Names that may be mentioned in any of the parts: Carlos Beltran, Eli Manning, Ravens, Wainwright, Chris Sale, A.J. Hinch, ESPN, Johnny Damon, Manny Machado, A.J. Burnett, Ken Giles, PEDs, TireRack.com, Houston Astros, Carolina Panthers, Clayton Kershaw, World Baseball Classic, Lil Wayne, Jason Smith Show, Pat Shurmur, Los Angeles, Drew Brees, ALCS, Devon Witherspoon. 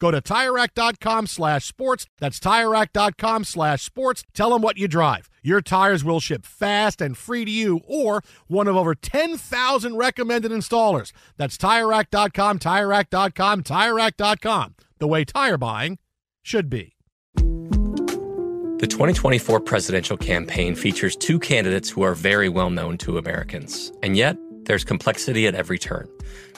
Go to TireRack.com/sports. That's TireRack.com/sports. Tell them what you drive. Your tires will ship fast and free to you or one of over 10,000 recommended installers. That's TireRack.com, TireRack.com, TireRack.com. The way tire buying should be. The 2024 presidential campaign features two candidates who are very well known to Americans. And yet, there's complexity at every turn.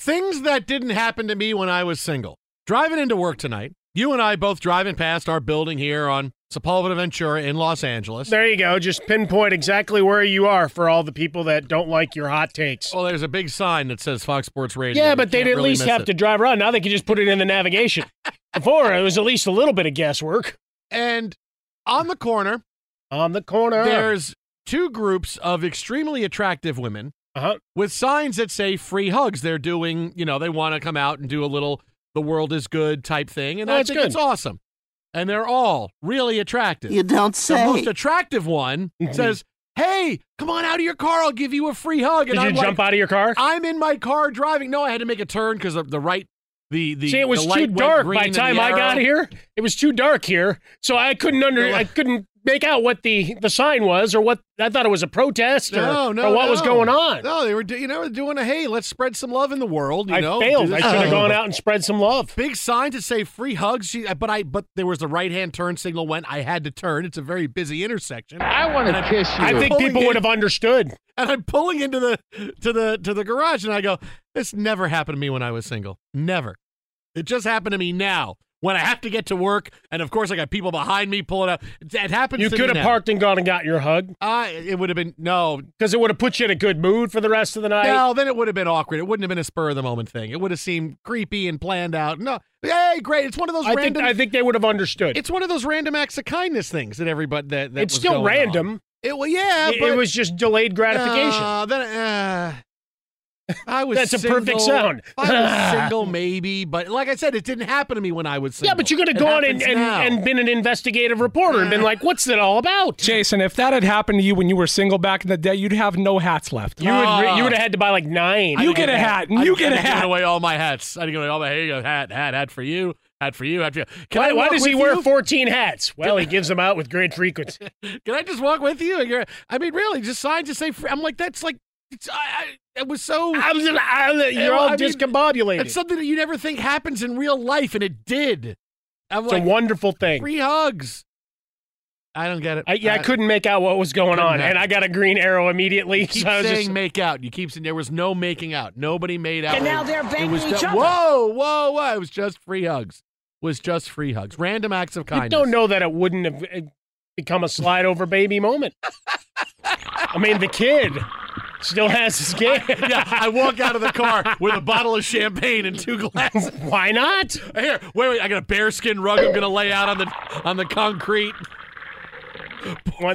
Things that didn't happen to me when I was single. Driving into work tonight, you and I both driving past our building here on Sepulveda Ventura in Los Angeles. There you go. Just pinpoint exactly where you are for all the people that don't like your hot takes. Well, there's a big sign that says Fox Sports Radio. Yeah, but they'd at least have to drive around. Now they can just put it in the navigation. Before, it was at least a little bit of guesswork. And on the corner, there's two groups of extremely attractive women. Uh-huh. With signs that say free hugs. They're doing, they want to come out and do a little the world is good type thing. And I think it's awesome. And they're all really attractive. You don't say. The most attractive one says, hey, come on out of your car. I'll give you a free hug. And Did you jump out of your car? I'm in my car driving. No, I had to make a turn because of the right. See, it was too dark by the time I got here. It was too dark here. So I couldn't make out what the sign was, or what I thought it was a protest, or what was going on. No, they were doing a hey, let's spread some love in the world. I failed. I should have gone out and spread some love. Big sign to say free hugs. But there was the right hand turn signal when I had to turn. It's a very busy intersection. I want to kiss you. I think people would have understood. And I'm pulling into the garage, and I go, this never happened to me when I was single. Never. It just happened to me now. when I have to get to work, and of course I got people behind me pulling up. It happens. You could have parked and gone and got your hug. It would have been no, because it would have put you in a good mood for the rest of the night. No, then it would have been awkward. It wouldn't have been a spur of the moment thing. It would have seemed creepy and planned out. No, hey, great. It's one of those random. I think they would have understood. It's one of those random acts of kindness things that everybody that it's was still random. On. It was just delayed gratification. I was that's single. A perfect sound. I was single, maybe, but like I said, it didn't happen to me when I was single. Yeah, but you could have gone and been an investigative reporter and been like, what's it all about? Jason, if that had happened to you when you were single back in the day, you'd have no hats left. You would have had to buy like 9. You get a hat, and you get a hat. I gave away all my hats. I gave away all my hat for you. Hat for you. Hat for you. Why does he wear 14 hats? Well, he gives them out with great frequency. Can I just walk with you? I mean, really, just sign, just say, I'm like, that's like, it was so. You're all discombobulated. It's something that you never think happens in real life, and it did. It's a wonderful thing. Free hugs. I don't get it. I couldn't make out what was going on, and I got a green arrow immediately. You keep saying make out. You keep saying there was no making out. Nobody made out. And now they're banging each other. Whoa. It was just free hugs. Random acts of kindness. You don't know that it wouldn't have become a slide over baby moment. I mean, the kid still has his game. I walk out of the car with a bottle of champagne and 2 glasses. Why not? Here, wait. I got a bearskin rug I'm going to lay out on the concrete.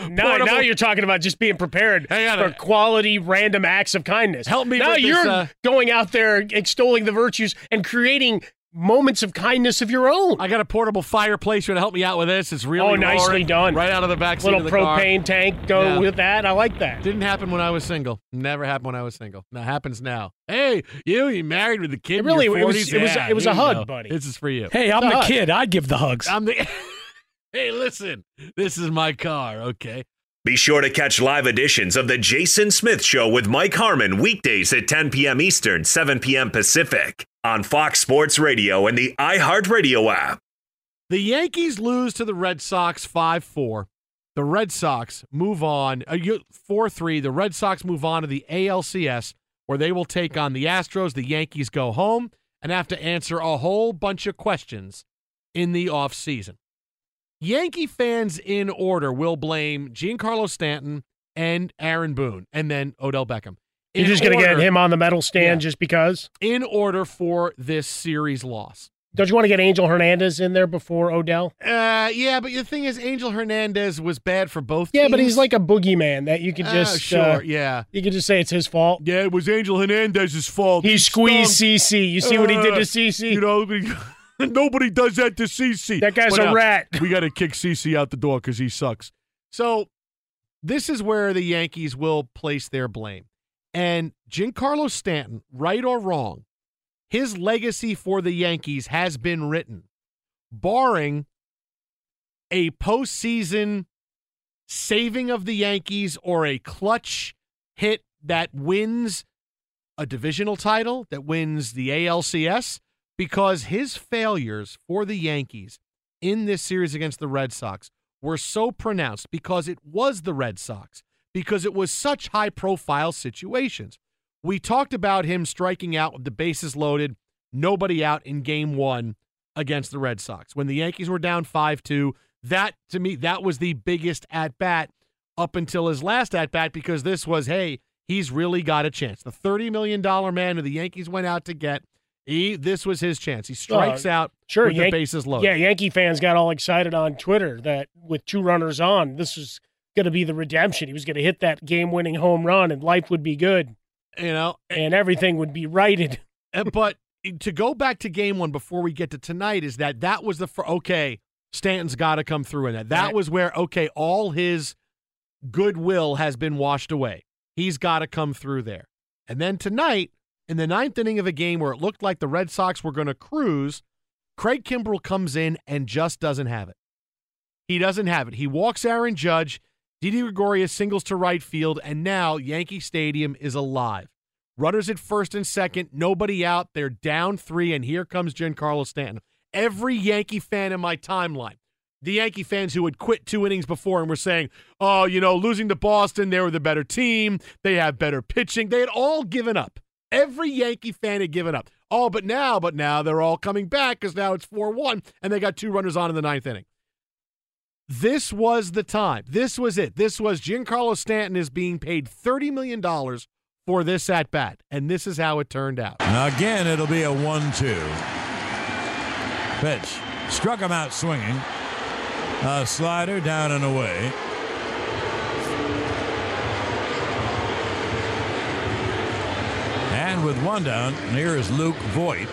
Now you're talking about just being prepared for quality random acts of kindness. Help me. Now you're going out there extolling the virtues and creating moments of kindness of your own. I got a portable fireplace. You're going to help me out with this. It's really nicely done. Right out of the back seat of the car. Little propane tank. Go with that. I like that. Didn't happen when I was single. Never happened when I was single. Now happens now. Hey, you married with the kid. It really in your 40s. It was a hug, buddy. This is for you. Hey, I'm the kid. I give the hugs. I'm the. Hey, listen. This is my car. Okay. Be sure to catch live editions of The Jason Smith Show with Mike Harmon weekdays at 10 p.m. Eastern, 7 p.m. Pacific on Fox Sports Radio and the iHeartRadio app. The Yankees lose to the Red Sox 5-4. The Red Sox move on 4-3. The Red Sox move on to the ALCS, where they will take on the Astros. The Yankees go home and have to answer a whole bunch of questions in the offseason. Yankee fans in order will blame Giancarlo Stanton and Aaron Boone and then Odell Beckham. You're just going to get him on the medal stand just because? In order for this series loss. Don't you want to get Angel Hernandez in there before Odell? Yeah, but the thing is, Angel Hernandez was bad for both teams. Yeah, but he's like a boogeyman that you could just you could just say it's his fault. Yeah, it was Angel Hernandez's fault. He squeezed CeCe. You see what he did to CeCe? You know, nobody does that to CeCe. That guy's a rat. We got to kick CeCe out the door because he sucks. So this is where the Yankees will place their blame. And Giancarlo Stanton, right or wrong, his legacy for the Yankees has been written, barring a postseason saving of the Yankees or a clutch hit that wins a divisional title, that wins the ALCS. Because his failures for the Yankees in this series against the Red Sox were so pronounced because it was the Red Sox, because it was such high-profile situations. We talked about him striking out with the bases loaded, nobody out in Game 1 against the Red Sox. When the Yankees were down 5-2, that, to me, that was the biggest at-bat up until his last at-bat because this was, hey, he's really got a chance. The $30 million man who the Yankees went out to get, this was his chance. He strikes out with the bases loaded. Yeah, Yankee fans got all excited on Twitter that with 2 runners on, this was going to be the redemption. He was going to hit that game-winning home run, and life would be good, you know, and everything would be righted. But to go back to Game 1 before we get to tonight is that was the okay, Stanton's got to come through in that. That was where, okay, all his goodwill has been washed away. He's got to come through there. And then tonight, in the 9th inning of a game where it looked like the Red Sox were going to cruise, Craig Kimbrel comes in and just doesn't have it. He doesn't have it. He walks Aaron Judge, Didi Gregorius singles to right field, and now Yankee Stadium is alive. Runners at first and second, nobody out. They're down 3, and here comes Giancarlo Stanton. Every Yankee fan in my timeline, the Yankee fans who had quit 2 innings before and were saying, oh, you know, losing to Boston, they were the better team, they have better pitching. They had all given up. Every Yankee fan had given up. oh, but now they're all coming back because now it's 4-1, and they got two runners on in the ninth inning. This was the time. This was it. This was Giancarlo Stanton is being paid $30 million for this at-bat, and this is how it turned out. Now again, it'll be a 1-2. Pitch. Struck him out swinging. A slider down and away. And with one down, here is Luke Voit.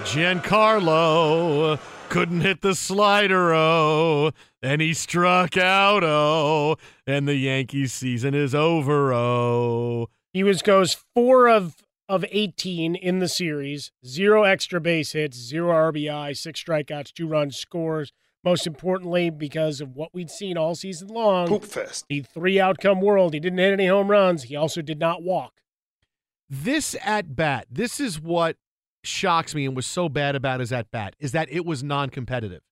Giancarlo couldn't hit the slider, oh, and he struck out, oh, and the Yankees season is over, oh. He goes 4 of 18 in the series, 0 extra base hits, 0 RBI, 6 strikeouts, 2 runs, scores. Most importantly, because of what we'd seen all season long, poop fest. The 3-outcome world. He didn't hit any home runs. He also did not walk. This at-bat, this is what shocks me and was so bad about his at-bat, is that it was non-competitive.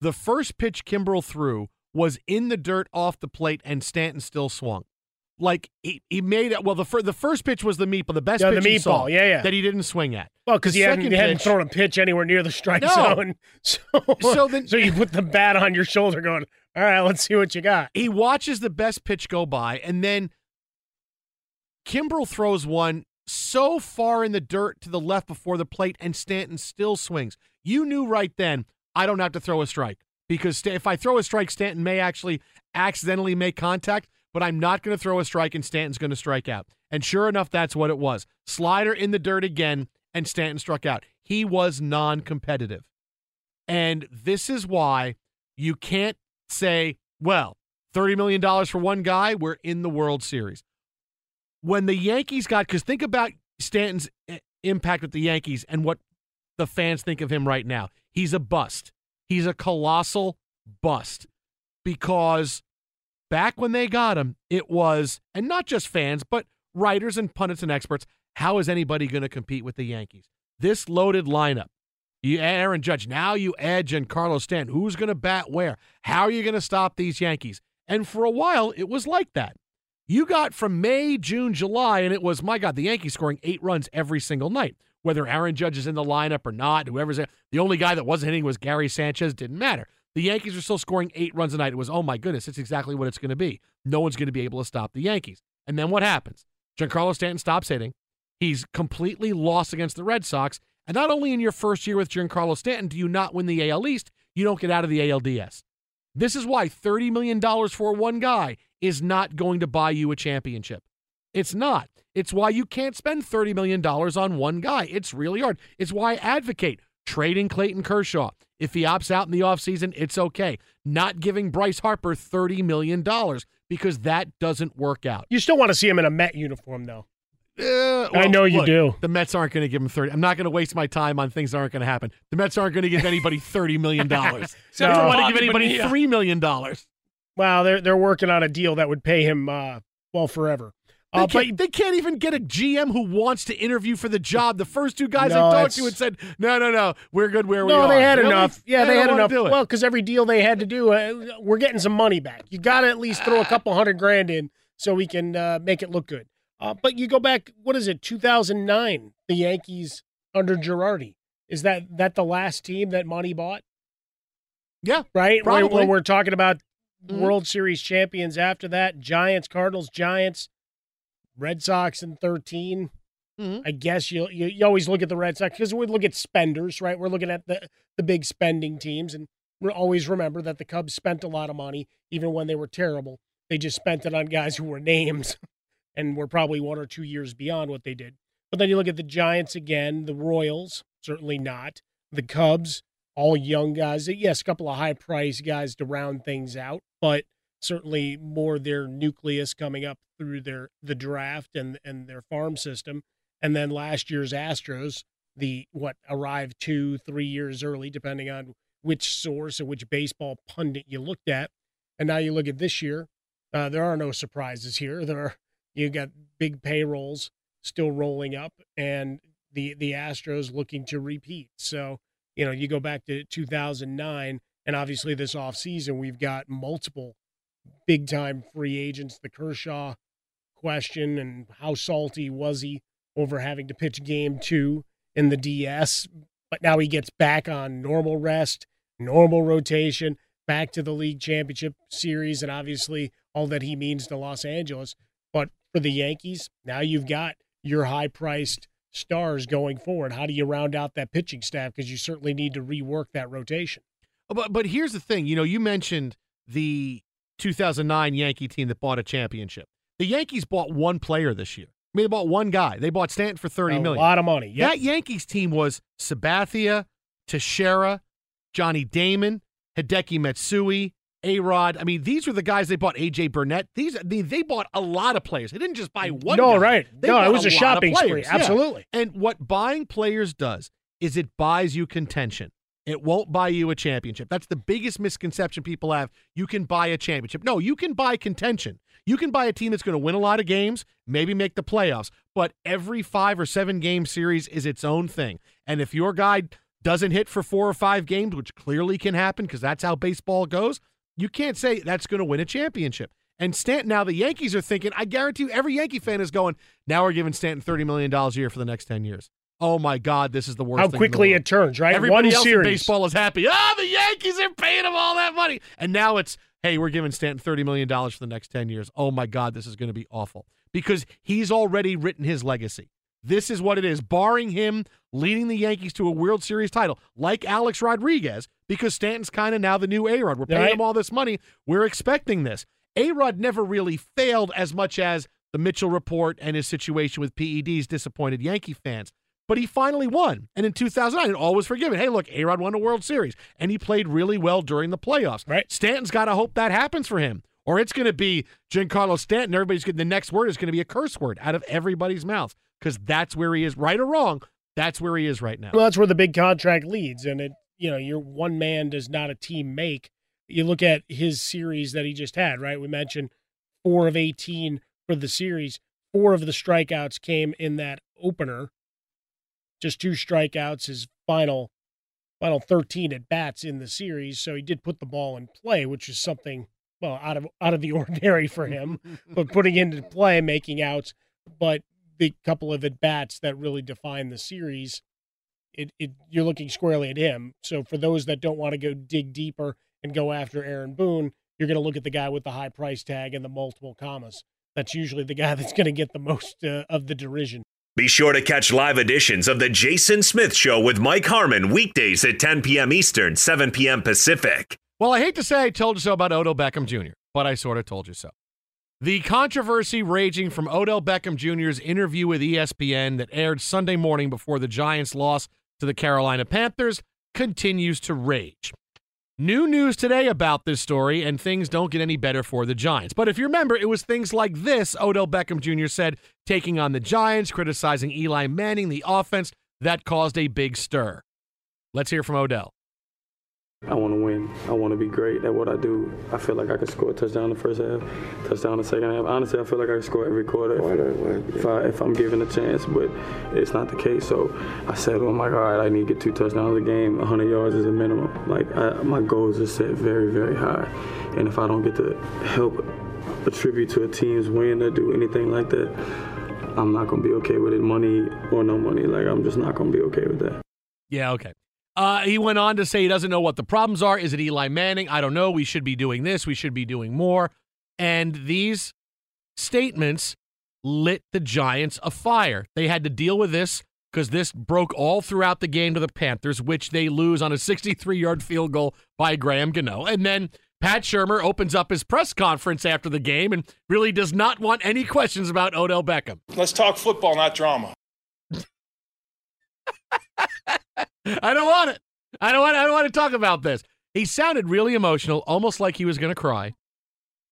The first pitch Kimbrel threw was in the dirt off the plate, and Stanton still swung. Like, he made it. Well, the first pitch was the meatball, the best pitch he saw that he didn't swing at. Well, because he hadn't thrown a pitch anywhere near the strike zone. So you put the bat on your shoulder going, all right, let's see what you got. He watches the best pitch go by, and then Kimbrel throws one so far in the dirt to the left before the plate, and Stanton still swings. You knew right then, I don't have to throw a strike, because if I throw a strike, Stanton may actually accidentally make contact. But I'm not going to throw a strike, and Stanton's going to strike out. And sure enough, that's what it was. Slider in the dirt again, and Stanton struck out. He was non-competitive. And this is why you can't say, well, $30 million for one guy, we're in the World Series. When the Yankees got, because think about Stanton's impact with the Yankees and what the fans think of him right now. He's a bust. He's a colossal bust because back when they got him, it was, and not just fans, but writers and pundits and experts, how is anybody going to compete with the Yankees? This loaded lineup, Aaron Judge, now you Edge and Giancarlo Stanton, who's going to bat where? How are you going to stop these Yankees? And for a while, it was like that. You got from May, June, July, and it was, my God, the Yankees scoring 8 runs every single night, whether Aaron Judge is in the lineup or not, whoever's there. The only guy that wasn't hitting was Gary Sanchez, didn't matter. The Yankees are still scoring 8 runs a night. It was, oh, my goodness, that's exactly what it's going to be. No one's going to be able to stop the Yankees. And then what happens? Giancarlo Stanton stops hitting. He's completely lost against the Red Sox. And not only in your first year with Giancarlo Stanton do you not win the AL East, you don't get out of the ALDS. This is why $30 million for one guy is not going to buy you a championship. It's not. It's why you can't spend $30 million on one guy. It's really hard. It's why I advocate trading Clayton Kershaw. If he opts out in the offseason, it's okay. Not giving Bryce Harper $30 million because that doesn't work out. You still want to see him in a Met uniform, though. Well, I know you do. The Mets aren't going to give him $30. I'm not going to waste my time on things that aren't going to happen. The Mets aren't going to give anybody $30 million. So I don't want to give anybody $3 million. Wow, they're working on a deal that would pay him forever. They can't even get a GM who wants to interview for the job. The first two guys I talked to had said, no, we're good where we are. No, they had enough. Yeah, they had enough. Well, because every deal they had to do, we're getting some money back. You got to at least throw a couple $100,000 in so we can make it look good. But you go back, 2009, the Yankees under Girardi. Is that the last team that Monty bought? Yeah, right? Probably. When we're talking about World Series champions after that, Giants, Cardinals, Giants. Red Sox in 13, I guess you always look at the Red Sox because we look at spenders, right? We're looking at the big spending teams, and we always remember that the Cubs spent a lot of money, even when they were terrible. They just spent it on guys who were names and were probably 1 or 2 years beyond what they did. But then you look at the Giants again, the Royals, certainly not. The Cubs, all young guys. Yes, a couple of high-priced guys to round things out, but certainly more their nucleus coming up through the draft and their farm system. And then last year's Astros, arrived 2-3 years early, depending on which source and which baseball pundit you looked at. And now you look at this year, there are no surprises here. You got big payrolls still rolling up and the Astros looking to repeat. So, you go back to 2009 and obviously this offseason, we've got multiple big-time free agents, the Kershaw question and how salty was he over having to pitch game two in the DS. But now he gets back on normal rest, normal rotation, back to the league championship series, and obviously all that he means to Los Angeles. But for the Yankees, now you've got your high-priced stars going forward. How do you round out that pitching staff? Because you certainly need to rework that rotation. But here's the thing. You know, you mentioned the 2009 Yankee team that bought a championship. The Yankees bought one player this year. I mean, they bought one guy. They bought Stanton for $30 million. A lot of money. Yep. That Yankees team was Sabathia, Teixeira, Johnny Damon, Hideki Matsui, A-Rod. I mean, these were the guys they bought. A.J. Burnett. They bought a lot of players. They didn't just buy one guy. No, right. No, it was a shopping spree. Absolutely. Yeah. And what buying players does is it buys you contention. It won't buy you a championship. That's the biggest misconception people have. You can buy a championship. No, you can buy contention. You can buy a team that's going to win a lot of games, maybe make the playoffs, but every 5 or 7 game series is its own thing. And if your guy doesn't hit for 4 or 5 games, which clearly can happen because that's how baseball goes, you can't say that's going to win a championship. And Stanton, now the Yankees are thinking, I guarantee you every Yankee fan is going, now we're giving Stanton $30 million a year for the next 10 years. Oh, my God, this is the worst thing in the world. How quickly it turns, right? Everybody else in baseball is happy. Oh, the Yankees are paying them all that money. And now it's, hey, we're giving Stanton $30 million for the next 10 years. Oh, my God, this is going to be awful. Because he's already written his legacy. This is what it is, barring him leading the Yankees to a World Series title, like Alex Rodriguez, because Stanton's kind of now the new A-Rod. We're paying him all this money. We're expecting this. A-Rod never really failed as much as the Mitchell report and his situation with PEDs disappointed Yankee fans. But he finally won. And in 2009, it all was forgiven. Hey, look, A-Rod won a World Series, and he played really well during the playoffs. Right. Stanton's got to hope that happens for him, or it's going to be Giancarlo Stanton. Everybody's getting the next word is going to be a curse word out of everybody's mouth, because that's where he is, right or wrong. That's where he is right now. Well, that's where the big contract leads, and it, you know, your one man does not a team make. You look at his series that he just had, right? We mentioned 4 of 18 for the series. 4 of the strikeouts came in that opener. Just 2 strikeouts, his final 13 at-bats in the series. So he did put the ball in play, which is something, well, out of the ordinary for him. But putting into play, making outs. But the couple of at-bats that really define the series, you're looking squarely at him. So for those that don't want to go dig deeper and go after Aaron Boone, you're going to look at the guy with the high price tag and the multiple commas. That's usually the guy that's going to get the most of the derision. Be sure to catch live editions of The Jason Smith Show with Mike Harmon weekdays at 10 p.m. Eastern, 7 p.m. Pacific. Well, I hate to say I told you so about Odell Beckham Jr., but I sort of told you so. The controversy raging from Odell Beckham Jr.'s interview with ESPN that aired Sunday morning before the Giants' loss to the Carolina Panthers continues to rage. New news today about this story, and things don't get any better for the Giants. But if you remember, it was things like this Odell Beckham Jr. said, taking on the Giants, criticizing Eli Manning, the offense, that caused a big stir. Let's hear from Odell. I want to win. I want to be great at what I do. I feel like I could score a touchdown the first half, touchdown the second half. Honestly, I feel like I could score every quarter if I'm given a chance, but it's not the case. So I said, oh, my God, I need to get 2 touchdowns a game. 100 yards is a minimum. Like, my goals are set very, very high. And if I don't get to help attribute to a team's win or do anything like that, I'm not going to be okay with it, money or no money. Like, I'm just not going to be okay with that. Yeah, okay. He went on to say he doesn't know what the problems are. Is it Eli Manning? I don't know. We should be doing this. We should be doing more. And these statements lit the Giants afire. They had to deal with this because this broke all throughout the game to the Panthers, which they lose on a 63-yard field goal by Graham Gano. And then Pat Shurmur opens up his press conference after the game and really does not want any questions about Odell Beckham. Let's talk football, not drama. I don't want it. I don't want to talk about this. He sounded really emotional, almost like he was going to cry.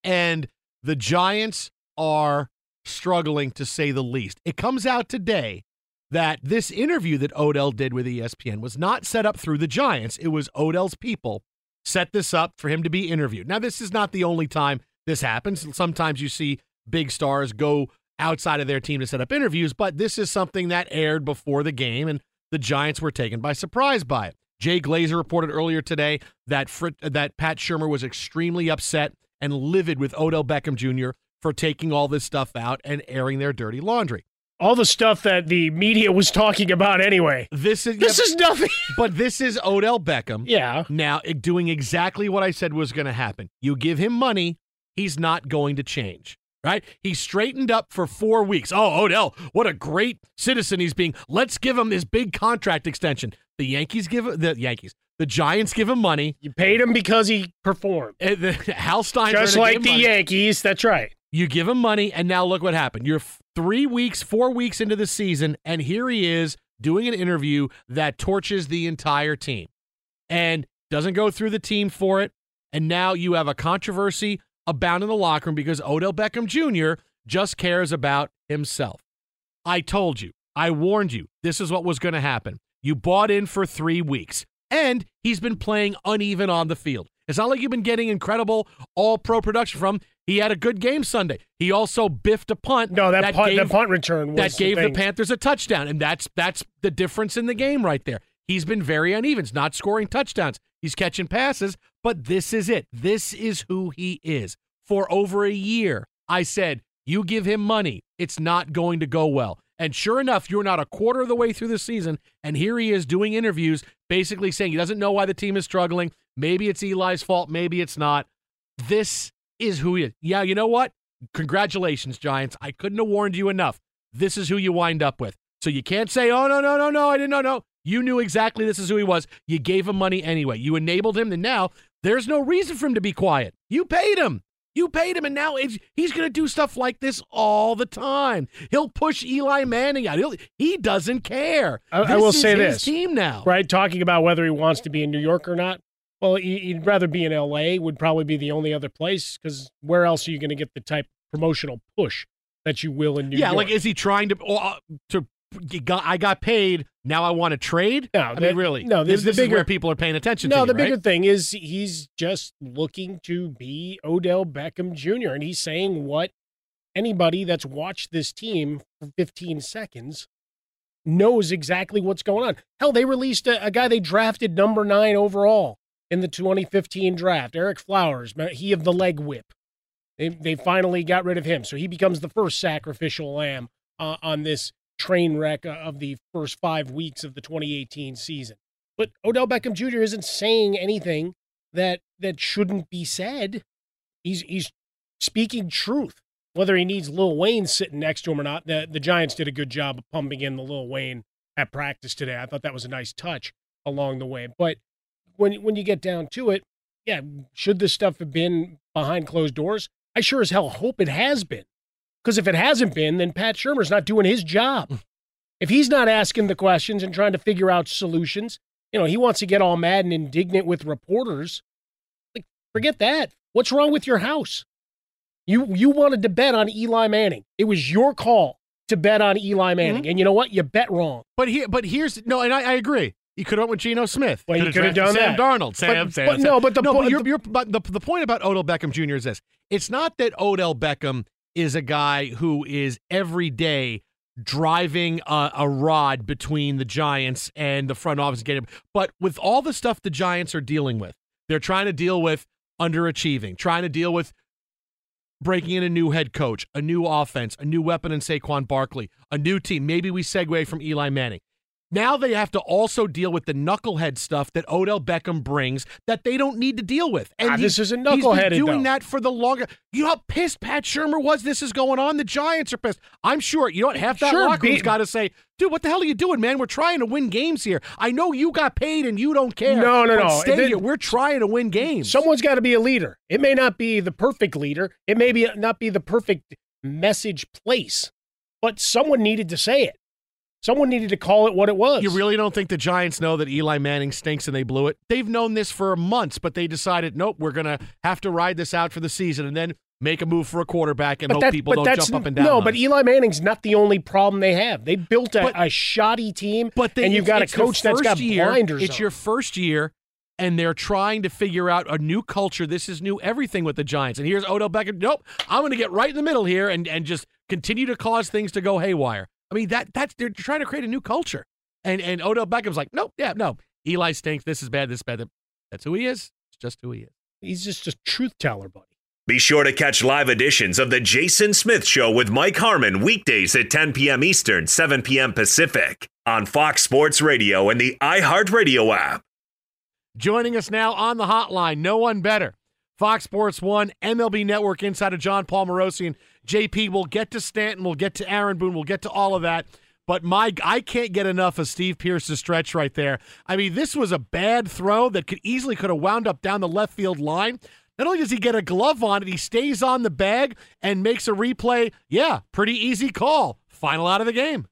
And the Giants are struggling, to say the least. It comes out today that this interview that Odell did with ESPN was not set up through the Giants. It was Odell's people set this up for him to be interviewed. Now, this is not the only time this happens. Sometimes you see big stars go outside of their team to set up interviews, but this is something that aired before the game, and the Giants were taken by surprise by it. Jay Glazer reported earlier today that Pat Shurmur was extremely upset and livid with Odell Beckham Jr. for taking all this stuff out and airing their dirty laundry. all the stuff that the media was talking about anyway. This is nothing. But this is Odell Beckham. Yeah. Now doing exactly what I said was going to happen. You give him money, he's not going to change. Right? He straightened up for 4 weeks. Oh, Odell, what a great citizen he's being. Let's give him this big contract extension. The Giants give him money. You paid him because he performed. Hal Stein just like the money. Yankees. That's right. You give him money, and now look what happened. You're 4 weeks into the season, and here he is doing an interview that torches the entire team and doesn't go through the team for it. And now you have a controversy abound in the locker room because Odell Beckham Jr. just cares about himself. I told you. I warned you. This is what was going to happen. You bought in for 3 weeks, and he's been playing uneven on the field. It's not like you've been getting incredible all-pro production from him. He had a good game Sunday. He also biffed a punt. No, that punt return was that gave the Panthers a touchdown, and that's the difference in the game right there. He's been very uneven. He's not scoring touchdowns. He's catching passes, but this is it. This is who he is. For over a year, I said, you give him money, it's not going to go well. And sure enough, you're not a quarter of the way through the season, and here he is doing interviews basically saying he doesn't know why the team is struggling. Maybe it's Eli's fault. Maybe it's not. This is who he is. Yeah, you know what? Congratulations, Giants. I couldn't have warned you enough. This is who you wind up with. So you can't say, oh, no, I didn't know, no. You knew exactly this is who he was. You gave him money anyway. You enabled him, and now there's no reason for him to be quiet. You paid him. You paid him, and now he's going to do stuff like this all the time. He'll push Eli Manning out. He doesn't care. I will say this. This is his team now. Right, talking about whether he wants to be in New York or not. Well, he'd rather be in L.A. would probably be the only other place because where else are you going to get the type of promotional push that you will in New York? Yeah, like is he trying to I got paid, now I want to trade? No, really. No, this is where people are paying attention to. No, the bigger thing is he's just looking to be Odell Beckham Jr., and he's saying what anybody that's watched this team for 15 seconds knows exactly what's going on. Hell, they released a guy they drafted number 9 overall in the 2015 draft, Eric Flowers, he of the leg whip. They finally got rid of him, so he becomes the first sacrificial lamb on this train wreck of the first 5 weeks of the 2018 season. But Odell Beckham Jr. isn't saying anything that shouldn't be said. He's speaking truth. Whether he needs Lil Wayne sitting next to him or not, the Giants did a good job of pumping in the Lil Wayne at practice today. I thought that was a nice touch along the way. But when you get down to it, yeah, should this stuff have been behind closed doors? I sure as hell hope it has been. Because if it hasn't been, then Pat Shurmur's not doing his job. If he's not asking the questions and trying to figure out solutions, he wants to get all mad and indignant with reporters. Like, forget that. What's wrong with your house? You wanted to bet on Eli Manning. It was your call to bet on Eli Manning. Mm-hmm. And you know what? You bet wrong. But I agree. You could have went with Geno Smith. Well, you could have done Sam that. Darnold. Sam. But the point about Odell Beckham Jr. is this. It's not that Odell Beckham is a guy who is every day driving a rod between the Giants and the front office. But with all the stuff the Giants are dealing with, they're trying to deal with underachieving, trying to deal with breaking in a new head coach, a new offense, a new weapon in Saquon Barkley, a new team. Maybe we segue from Eli Manning. Now they have to also deal with the knucklehead stuff that Odell Beckham brings that they don't need to deal with. And this isn't knuckleheaded, he's been doing that for the longer. You know how pissed Pat Shurmur was this is going on? The Giants are pissed. I'm sure. You know what? Half that locker room's got to say, dude, what the hell are you doing, man? We're trying to win games here. I know you got paid and you don't care. No. Stay here. We're trying to win games. Someone's got to be a leader. It may not be the perfect leader. It may be not be the perfect message place, but someone needed to say it. Someone needed to call it what it was. You really don't think the Giants know that Eli Manning stinks and they blew it? They've known this for months, but they decided, nope, we're going to have to ride this out for the season and then make a move for a quarterback and hope people don't jump up and down. No, but Eli Manning's not the only problem they have. They built a shoddy team, and you've got a coach that's got blinders on. It's your first year, and they're trying to figure out a new culture. This is new everything with the Giants. And here's Odell Beckham. Nope, I'm going to get right in the middle here and just continue to cause things to go haywire. I mean, that's they're trying to create a new culture. And Odell Beckham's like, nope, yeah, no. Eli stinks. This is bad. That's who he is. It's just who he is. He's just a truth teller, buddy. Be sure to catch live editions of The Jason Smith Show with Mike Harmon weekdays at 10 p.m. Eastern, 7 p.m. Pacific on Fox Sports Radio and the iHeartRadio app. Joining us now on the hotline, no one better, Fox Sports 1, MLB Network insider John Paul Morosi. And JP, we'll get to Stanton, we'll get to Aaron Boone, we'll get to all of that. But I can't get enough of Steve Pearce's stretch right there. I mean, this was a bad throw that could have wound up down the left field line. Not only does he get a glove on it, he stays on the bag and makes a replay. Yeah, pretty easy call. Final out of the game.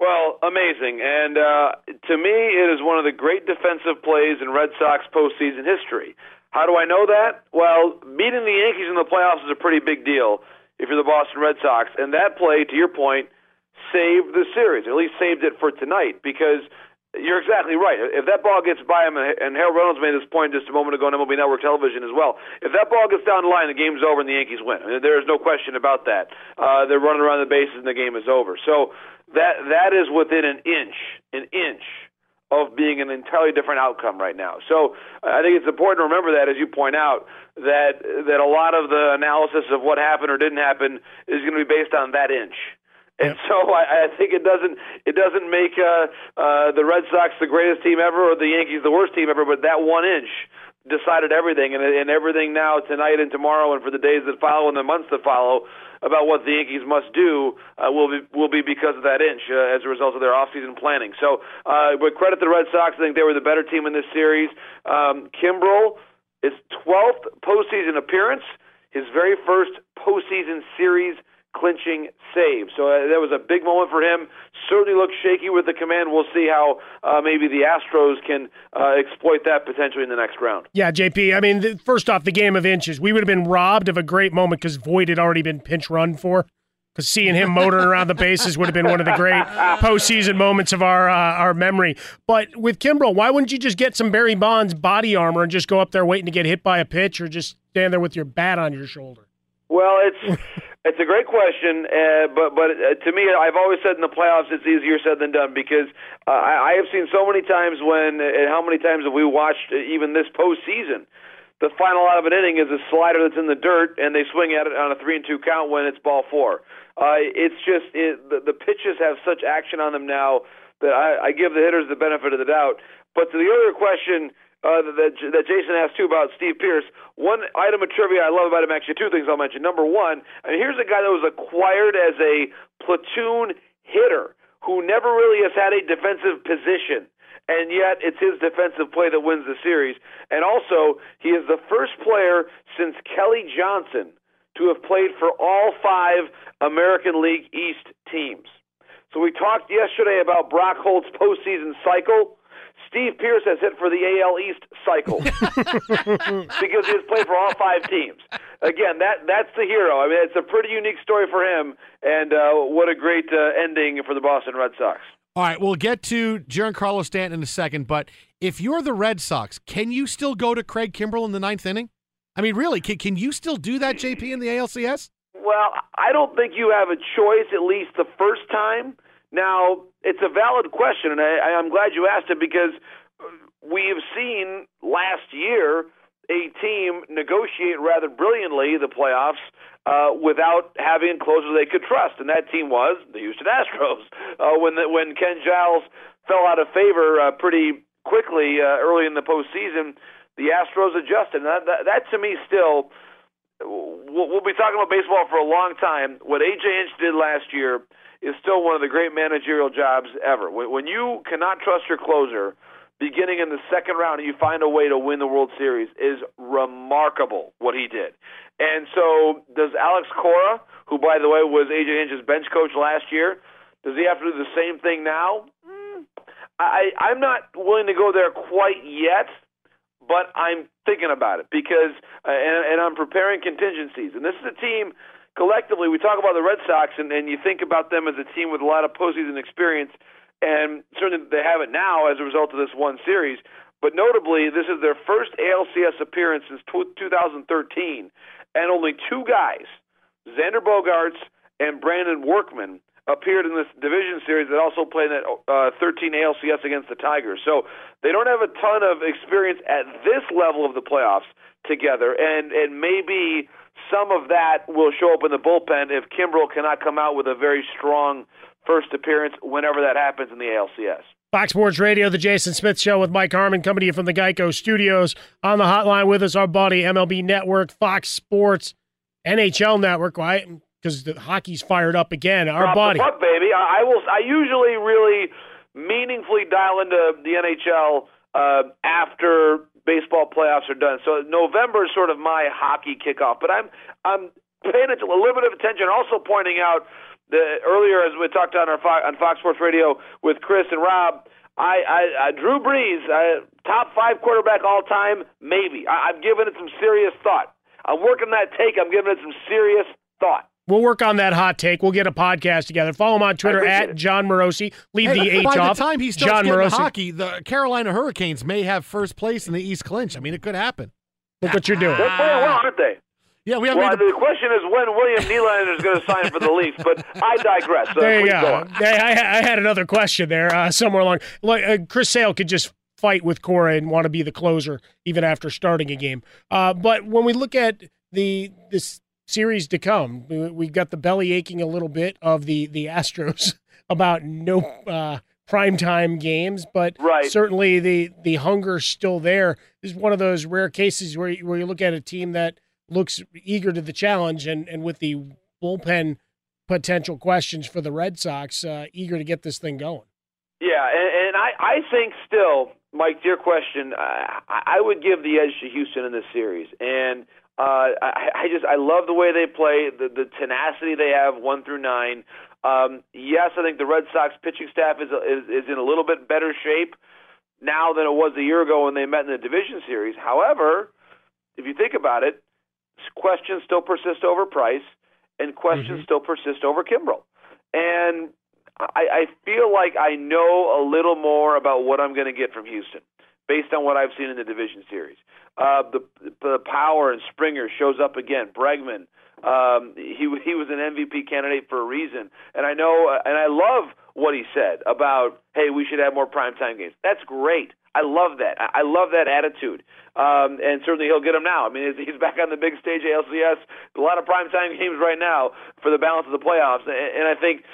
Well, amazing. And to me, it is one of the great defensive plays in Red Sox postseason history. How do I know that? Well, beating the Yankees in the playoffs is a pretty big deal if you're the Boston Red Sox. And that play, to your point, saved the series, at least saved it for tonight, because you're exactly right. If that ball gets by him, and Harold Reynolds made this point just a moment ago on MLB Network television as well, if that ball gets down the line, the game's over and the Yankees win. I mean, there is no question about that. They're running around the bases and the game is over. So that is within an inch of being an entirely different outcome right now. So I think it's important to remember that, as you point out, that a lot of the analysis of what happened or didn't happen is going to be based on that inch. And so I think it doesn't make the Red Sox the greatest team ever or the Yankees the worst team ever, but that one inch decided everything, and everything now, tonight and tomorrow and for the days that follow and the months that follow about what the Yankees must do will be because of that inch as a result of their offseason planning. So but credit the Red Sox. I think they were the better team in this series. Kimbrel, his 12th postseason appearance, his very first postseason series clinching save. So that was a big moment for him. Certainly looked shaky with the command. We'll see how maybe the Astros can exploit that potentially in the next round. Yeah, JP, I mean, first off, the game of inches. We would have been robbed of a great moment because Voit had already been pinch run for. Because seeing him motoring around the bases would have been one of the great postseason moments of our memory. But with Kimbrel, why wouldn't you just get some Barry Bonds body armor and just go up there waiting to get hit by a pitch or just stand there with your bat on your shoulder? Well, it's a great question, but to me, I've always said in the playoffs it's easier said than done, because I have seen so many times when, and how many times have we watched even this postseason, the final out of an inning is a slider that's in the dirt, and they swing at it on a 3-2 count when it's ball four. The pitches have such action on them now that I give the hitters the benefit of the doubt. But to the other question that Jason asked too about Steve Pearce, one item of trivia I love about him, actually two things I'll mention. Number one, and here's a guy that was acquired as a platoon hitter who never really has had a defensive position, and yet it's his defensive play that wins the series. And also, he is the first player since Kelly Johnson to have played for all five American League East teams. So we talked yesterday about Brock Holt's postseason cycle. Steve Pearce has hit for the AL East cycle because he has played for all five teams. Again, that's the hero. I mean, it's a pretty unique story for him, and what a great ending for the Boston Red Sox. All right, we'll get to Giancarlo Stanton in a second, but if you're the Red Sox, can you still go to Craig Kimbrel in the ninth inning? I mean, really, can you still do that, JP, in the ALCS? Well, I don't think you have a choice, at least the first time. Now, it's a valid question, and I'm glad you asked it, because we have seen last year a team negotiate rather brilliantly the playoffs without having closers they could trust, and that team was the Houston Astros when Ken Giles fell out of favor pretty quickly early in the postseason. The Astros adjusted, and that to me still, we'll be talking about baseball for a long time. What A.J. Hinch did last year is still one of the great managerial jobs ever. When you cannot trust your closer, beginning in the second round, and you find a way to win the World Series, is remarkable what he did. And so does Alex Cora, who, by the way, was A.J. Hinch's bench coach last year, does he have to do the same thing now? I'm not willing to go there quite yet, but I'm thinking about it, because and I'm preparing contingencies. And this is a team, collectively, we talk about the Red Sox, and you think about them as a team with a lot of postseason experience, and certainly they have it now as a result of this one series. But notably, this is their first ALCS appearance since 2013, and only two guys, Xander Bogaerts and Brandon Workman, appeared in this division series that also played that 13 ALCS against the Tigers. So they don't have a ton of experience at this level of the playoffs together, and maybe Some of that will show up in the bullpen if Kimbrel cannot come out with a very strong first appearance whenever that happens in the ALCS. Fox Sports Radio, the Jason Smith Show with Mike Harmon, coming to you from the Geico Studios. On the hotline with us, our buddy, MLB Network, Fox Sports, NHL Network, right? Because the hockey's fired up again. Our buddy. Drop the puck, baby. I usually really meaningfully dial into the NHL after baseball playoffs are done. So November is sort of my hockey kickoff. But I'm paying a little bit of attention, also pointing out earlier as we talked on Fox Sports Radio with Chris and Rob, Drew Brees, top five quarterback all time, maybe. I'm giving it some serious thought. I'm working that take. I'm giving it some serious thought. We'll work on that hot take. We'll get a podcast together. Follow him on Twitter at John Morosi. Leave the H off. By the time he starts getting hockey, the Carolina Hurricanes may have first place in the East Clinch. I mean, it could happen. Look what you're doing. They're playing well, aren't they? Yeah, we haven't. Well, the question is when William Nylander is going to sign for the Leafs, but I digress. So there you go. Hey, I had another question there somewhere along. Look, Chris Sale could just fight with Cora and want to be the closer even after starting a game. But when we look at this series to come, we've got the belly aching a little bit of the Astros about no primetime games, but right. Certainly the hunger's still there. This is one of those rare cases where you look at a team that looks eager to the challenge, and with the bullpen potential questions for the Red Sox, eager to get this thing going. Yeah, and I think still, Mike, to your question, I would give the edge to Houston in this series. And I love the way they play, the tenacity they have 1 through 9. Yes, I think the Red Sox pitching staff is in a little bit better shape now than it was a year ago when they met in the division series. However, if you think about it, questions still persist over Price, and questions still persist over Kimbrel. And I feel like I know a little more about what I'm going to get from Houston based on what I've seen in the division series. The power in Springer shows up again. Bregman, he was an MVP candidate for a reason. And I know, and I love what he said about, hey, we should have more primetime games. That's great. I love that. I love that attitude. And certainly he'll get them now. I mean, he's back on the big stage ALCS. A lot of primetime games right now for the balance of the playoffs. And I think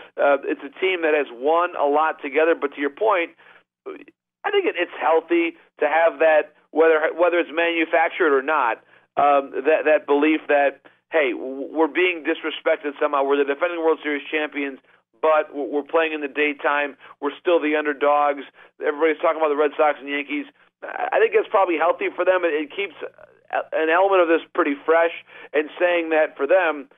it's a team that has won a lot together. But to your point, I think it's healthy to have that, whether it's manufactured or not, that belief that, hey, we're being disrespected somehow. We're the defending World Series champions, but we're playing in the daytime. We're still the underdogs. Everybody's talking about the Red Sox and Yankees. I think it's probably healthy for them. It keeps an element of this pretty fresh, and saying that for them,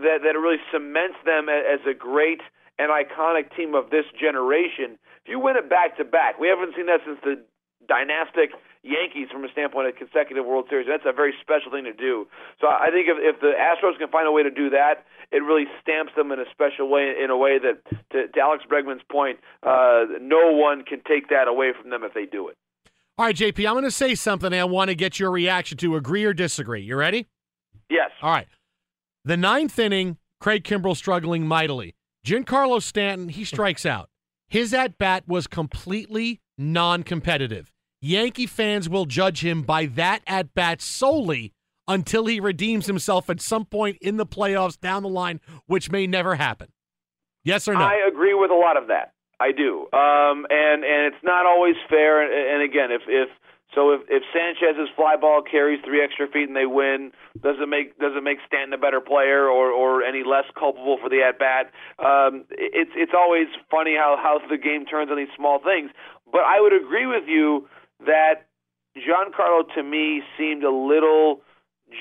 that it really cements them as a great and iconic team of this generation. If you win it back-to-back, we haven't seen that since the dynastic Yankees from a standpoint of consecutive World Series. That's a very special thing to do. So I think if the Astros can find a way to do that, it really stamps them in a special way, in a way that, to Alex Bregman's point, no one can take that away from them if they do it. All right, JP, I'm going to say something I want to get your reaction to. Agree or disagree? You ready? Yes. All right. The ninth inning, Craig Kimbrel struggling mightily. Giancarlo Stanton, he strikes out. His at-bat was completely non-competitive. Yankee fans will judge him by that at-bat solely until he redeems himself at some point in the playoffs down the line, which may never happen. Yes or no? I agree with a lot of that. I do. And it's not always fair. And again, if Sanchez's fly ball carries 3 extra feet and they win, doesn't make Stanton a better player or any less culpable for the at-bat. It's always funny how the game turns on these small things. But I would agree with you that Giancarlo, to me, seemed a little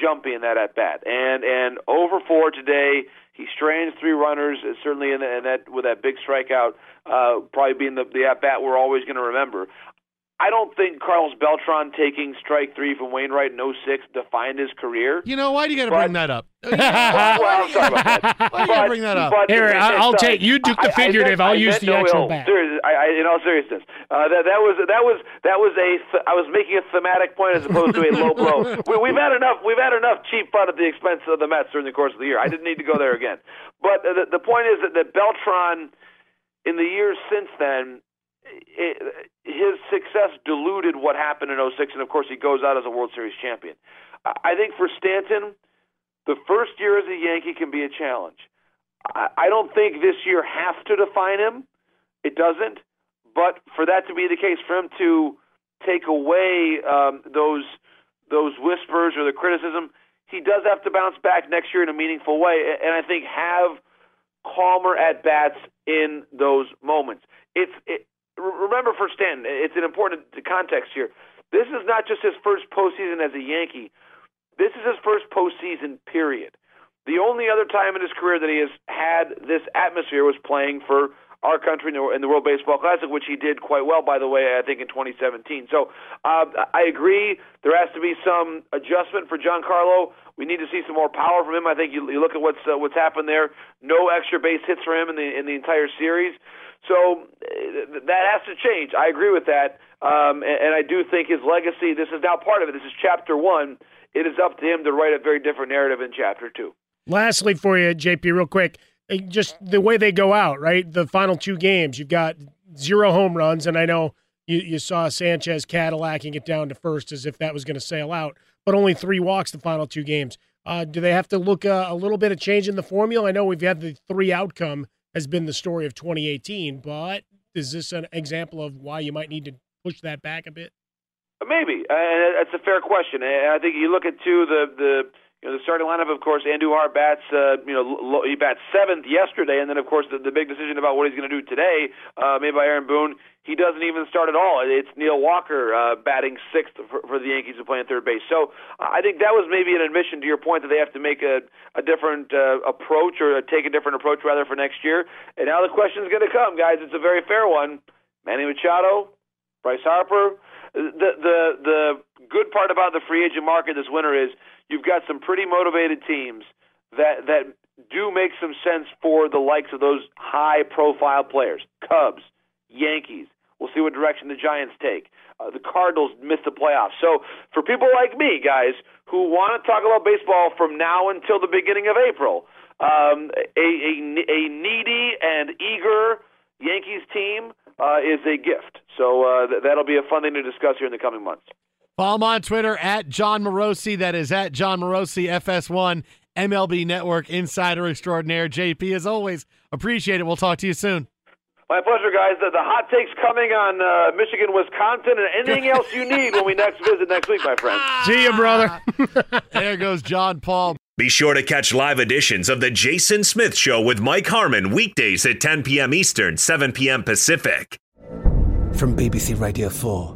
jumpy in that at-bat. And over 4 today, he strains 3 runners, certainly with that big strikeout, probably being the at-bat we're always going to remember. I don't think Carlos Beltran taking strike 3 from Wainwright in 06 defined his career. You know, why do you got to bring that up? Well, I'm sorry about that. Why do you got to bring that up? Here, I'll take you. Took the figurative. I'll use the actual bat. In all seriousness, I was making a thematic point as opposed to a low blow. We've had enough cheap fun at the expense of the Mets during the course of the year. I didn't need to go there again. But the point is that Beltran, in the years since then, his success diluted what happened in 06, and of course he goes out as a World Series champion. I think for Stanton, The first year as a Yankee can be a challenge. I don't think this year has to define him. It doesn't. But for that to be the case, for him to take away those whispers or the criticism, he does have to bounce back next year in a meaningful way, and I think have calmer at-bats in those moments. Remember for Stanton, it's an important context here. This is not just his first postseason as a Yankee. This is his first postseason, period. The only other time in his career that he has had this atmosphere was playing for our country in the World Baseball Classic, which he did quite well, by the way, I think in 2017. So I agree there has to be some adjustment for Giancarlo. We need to see some more power from him. I think you look at what's happened there. No extra base hits for him in the entire series. So that has to change. I agree with that. And I do think his legacy, this is now part of it. This is chapter one. It is up to him to write a very different narrative in chapter two. Lastly for you, JP, real quick, just the way they go out, right? The final two games, you've got 0 home runs, and I know you saw Sanchez Cadillacing it down to first as if that was going to sail out, but only 3 walks the final two games. Do they have to look a little bit of change in the formula? I know we've had the 3 outcome has been the story of 2018, but is this an example of why you might need to push that back a bit? Maybe. That's a fair question. I think you look at, too, the starting lineup, of course. Andujar bats, he bats 7th yesterday, and then, of course, the big decision about what he's going to do today, made by Aaron Boone, he doesn't even start at all. It's Neil Walker batting 6th for the Yankees who play in third base. So I think that was maybe an admission to your point that they have to make a different approach, or take a different approach, rather, for next year. And now the question's going to come, guys. It's a very fair one. Manny Machado, Bryce Harper. The good part about the free agent market this winter is you've got some pretty motivated teams that do make some sense for the likes of those high-profile players. Cubs, Yankees. We'll see what direction the Giants take. The Cardinals miss the playoffs. So for people like me, guys, who want to talk about baseball from now until the beginning of April, a needy and eager Yankees team is a gift. So that'll be a fun thing to discuss here in the coming months. Follow me on Twitter at John Morosi. That is at John Morosi, FS1, MLB Network, Insider Extraordinaire. JP, as always, appreciate it. We'll talk to you soon. My pleasure, guys. The hot takes coming on Michigan, Wisconsin, and anything else you need when we next visit next week, my friend. See you, brother. There goes John Paul. Be sure to catch live editions of The Jason Smith Show with Mike Harmon weekdays at 10 p.m. Eastern, 7 p.m. Pacific. From BBC Radio 4,